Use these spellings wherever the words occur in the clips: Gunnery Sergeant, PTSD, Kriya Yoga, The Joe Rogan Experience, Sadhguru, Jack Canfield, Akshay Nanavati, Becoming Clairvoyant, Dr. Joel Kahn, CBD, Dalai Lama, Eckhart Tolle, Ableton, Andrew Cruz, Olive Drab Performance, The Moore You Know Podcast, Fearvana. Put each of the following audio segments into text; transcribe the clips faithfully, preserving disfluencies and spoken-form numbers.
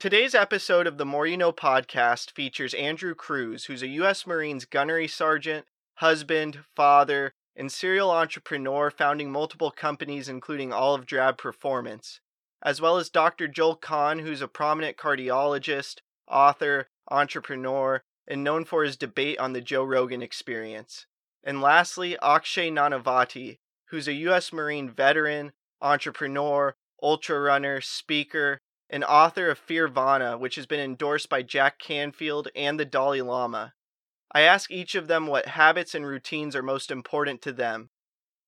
Today's episode of the More You Know podcast features Andrew Cruz, who's a U S Marines gunnery sergeant, husband, father, and serial entrepreneur founding multiple companies including Olive Drab Performance, as well as Doctor Joel Kahn, who's a prominent cardiologist, author, entrepreneur, and known for his debate on the Joe Rogan Experience. And lastly, Akshay Nanavati, who's a U S Marine veteran, entrepreneur, ultra runner, speaker, and author of Fearvana, which has been endorsed by Jack Canfield and the Dalai Lama. I ask each of them what habits and routines are most important to them.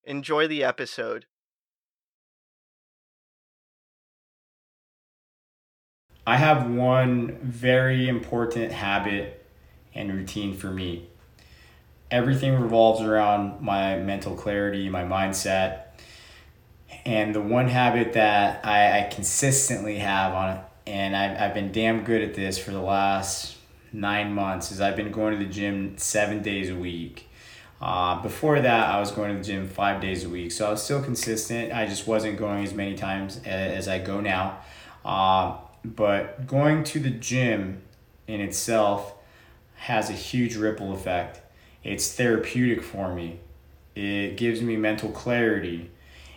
Enjoy the episode. I have one very important habit and routine for me. Everything revolves around my mental clarity, my mindset. And the one habit that I, I consistently have on, and I've, I've been damn good at this for the last nine months, is I've been going to the gym seven days a week. Uh, before that, I was going to the gym five days a week. So I was still consistent. I just wasn't going as many times as, as I go now. Uh, but going to the gym in itself has a huge ripple effect. It's therapeutic for me. It gives me mental clarity.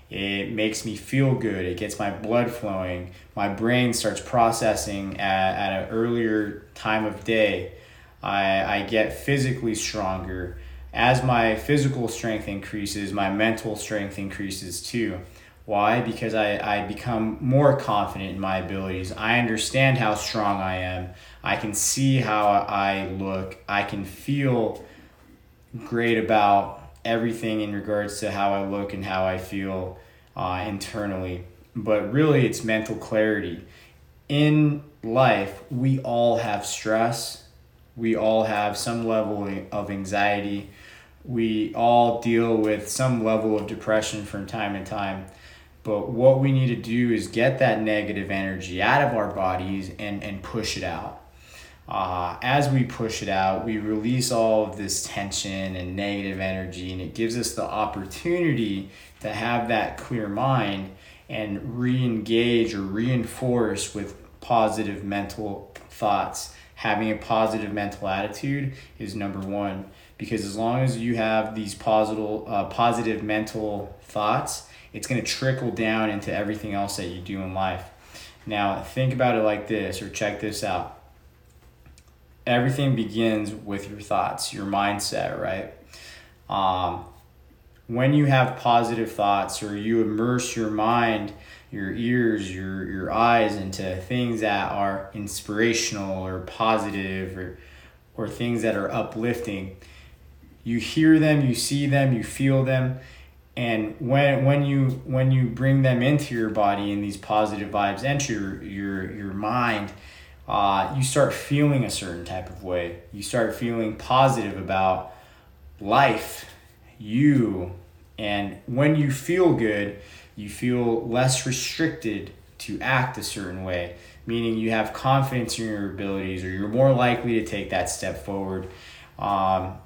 It makes me feel good. It gets my blood flowing. My brain starts processing at, at an earlier time of day. I, I get physically stronger. As my physical strength increases, my mental strength increases too. Why? Because I, I become more confident in my abilities. I understand how strong I am. I can see how I look. I can feel great about everything in regards to how I look and how I feel uh, internally. But really, it's mental clarity. In life, we all have stress. We all have some level of anxiety. We all deal with some level of depression from time to time. But what we need to do is get that negative energy out of our bodies and, and push it out. Uh, as we push it out, we release all of this tension and negative energy, and it gives us the opportunity to have that clear mind and re-engage or reinforce with positive mental thoughts. Having a positive mental attitude is number one, because as long as you have these positive, uh, positive mental thoughts, it's going to trickle down into everything else that you do in life. Now, think about it like this, or check this out. Everything begins with your thoughts, your mindset, right? Um, when you have positive thoughts, or you immerse your mind, your ears, your your eyes into things that are inspirational or positive, or or things that are uplifting, you hear them, you see them, you feel them, and when when you when you bring them into your body and these positive vibes enter your your mind. Uh, you start feeling a certain type of way. You start feeling positive about life, you, and when you feel good, you feel less restricted to act a certain way, meaning you have confidence in your abilities, or you're more likely to take that step forward. Um,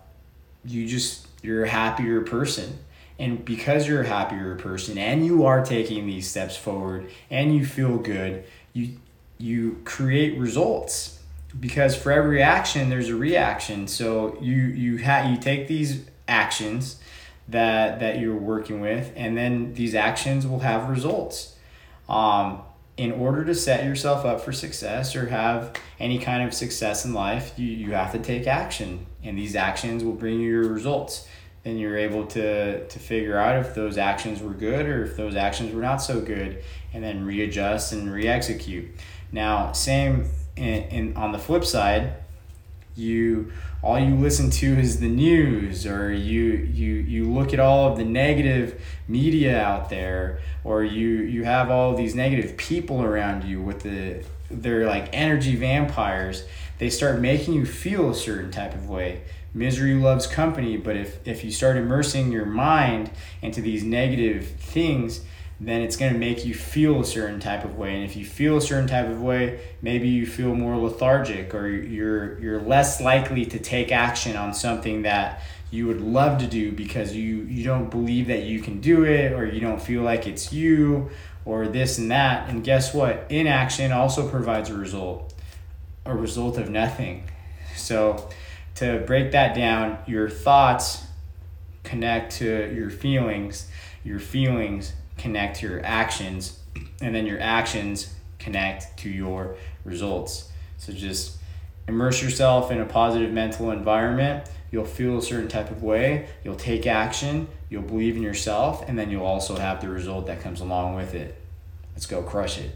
you just, you're a happier person. And because you're a happier person and you are taking these steps forward and you feel good, you you create results, because for every action there's a reaction. So you you have you take these actions that that you're working with, and then these actions will have results. Um, in order to set yourself up for success or have any kind of success in life, you, you have to take action, and these actions will bring you your results. Then you're able to to figure out if those actions were good or if those actions were not so good, and then readjust and re-execute. Now, same in, in on the flip side, you all you listen to is the news, or you you you look at all of the negative media out there, or you you have all these negative people around you with the they're like energy vampires. They start making you feel a certain type of way. Misery loves company, but if if you start immersing your mind into these negative things, then it's going to make you feel a certain type of way. And if you feel a certain type of way, maybe you feel more lethargic, or you're you're less likely to take action on something that you would love to do because you, you don't believe that you can do it, or you don't feel like it's you, or this and that. And guess what? Inaction also provides a result, a result of nothing. So to break that down, your thoughts connect to your feelings, your feelings connect to your actions, and then your actions connect to your results. So just immerse yourself in a positive mental environment. You'll feel a certain type of way, you'll take action, you'll believe in yourself, and then you'll also have the result that comes along with it. Let's go crush it.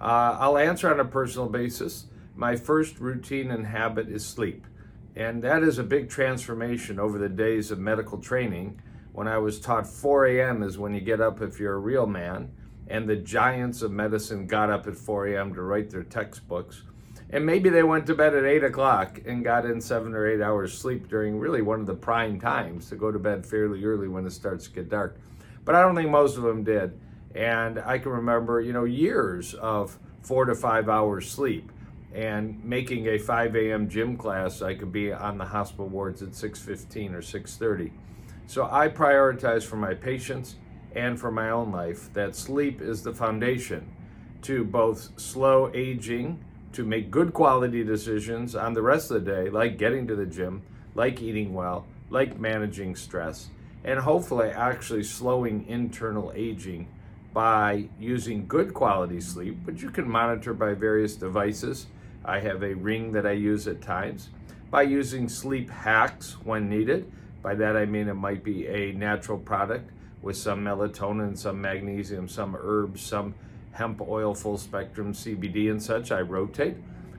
Uh, I'll answer on a personal basis. My first routine and habit is sleep. And that is a big transformation over the days of medical training. When I was taught four a.m. is when you get up if you're a real man, and the giants of medicine got up at four a.m. to write their textbooks. And maybe they went to bed at eight o'clock and got in seven or eight hours sleep during really one of the prime times to go to bed fairly early when it starts to get dark. But I don't think most of them did. And I can remember, you know, years of four to five hours sleep and making a five a.m. gym class. I could be on the hospital wards at six fifteen or six thirty. So I prioritize for my patients and for my own life that sleep is the foundation to both slow aging, to make good quality decisions on the rest of the day, like getting to the gym, like eating well, like managing stress, and hopefully actually slowing internal aging by using good quality sleep, which you can monitor by various devices. I have a ring that I use at times, by using sleep hacks when needed. By that I mean it might be a natural product with some melatonin, some magnesium, some herbs, some hemp oil, full spectrum, C B D and such. I rotate,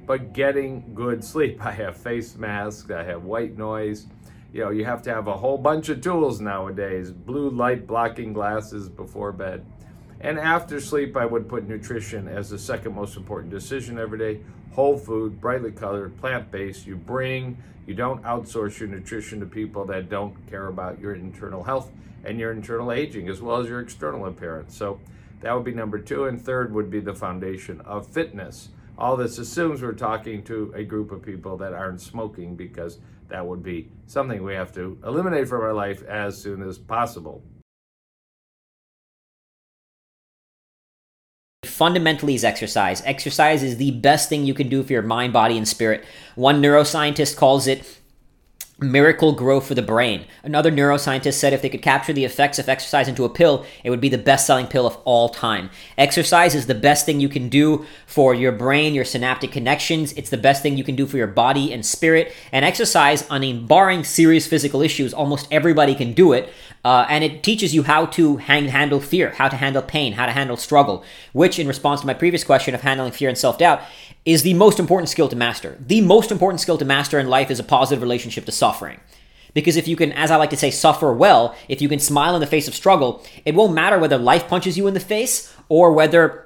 but getting good sleep. I have face masks, I have white noise. You know, you have to have a whole bunch of tools nowadays, blue light blocking glasses before bed. And after sleep, I would put nutrition as the second most important decision every day. Whole food, brightly colored, plant-based. You bring, you don't outsource your nutrition to people that don't care about your internal health and your internal aging, as well as your external appearance. So that would be number two. And third would be the foundation of fitness. All this assumes we're talking to a group of people that aren't smoking, because that would be something we have to eliminate from our life as soon as possible. Fundamentally is exercise. Exercise is the best thing you can do for your mind, body, and spirit. One neuroscientist calls it miracle grow for the brain. Another neuroscientist said if they could capture the effects of exercise into a pill, it would be the best-selling pill of all time. Exercise is the best thing you can do for your brain, your synaptic connections. It's the best thing you can do for your body and spirit. And exercise, I mean, barring serious physical issues, almost everybody can do it. Uh, and it teaches you how to hang, handle fear, how to handle pain, how to handle struggle, which in response to my previous question of handling fear and self-doubt is the most important skill to master. The most important skill to master in life is a positive relationship to suffering. Because if you can, as I like to say, suffer well, if you can smile in the face of struggle, it won't matter whether life punches you in the face or whether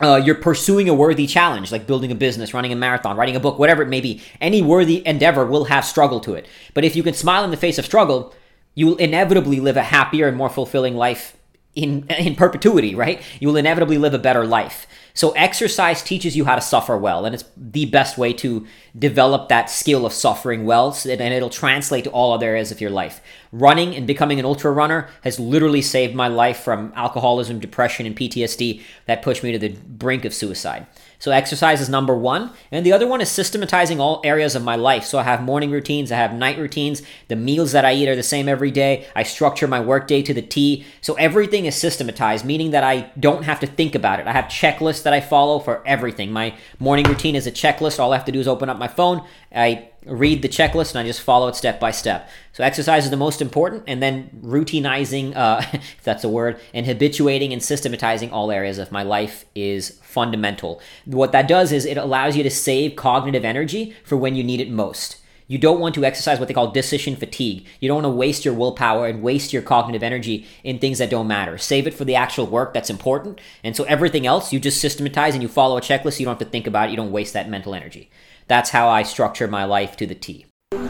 Uh, you're pursuing a worthy challenge, like building a business, running a marathon, writing a book, whatever it may be. Any worthy endeavor will have struggle to it. But if you can smile in the face of struggle, you will inevitably live a happier and more fulfilling life in in perpetuity, right? You will inevitably live a better life. So exercise teaches you how to suffer well, and it's the best way to develop that skill of suffering well, and it'll translate to all other areas of your life. Running and becoming an ultra runner has literally saved my life from alcoholism, depression, and P T S D that pushed me to the brink of suicide. So exercise is number one. And the other one is systematizing all areas of my life. So I have morning routines, I have night routines, the meals that I eat are the same every day, I structure my workday to the T. So everything is systematized, meaning that I don't have to think about it. I have checklists that I follow for everything. My morning routine is a checklist. All I have to do is open up my phone, I read the checklist, and I just follow it step by step. So exercise is the most important, and then routinizing, uh, if that's a word, and habituating and systematizing all areas of my life is fundamental. What that does is it allows you to save cognitive energy for when you need it most. You don't want to exercise what they call decision fatigue. You don't want to waste your willpower and waste your cognitive energy in things that don't matter. Save it for the actual work that's important. And so everything else, you just systematize and you follow a checklist. You don't have to think about it. You don't waste that mental energy. That's how I structure my life to the T. I'm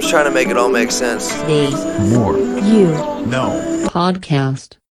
just trying to make it all make sense. The More You Know Podcast.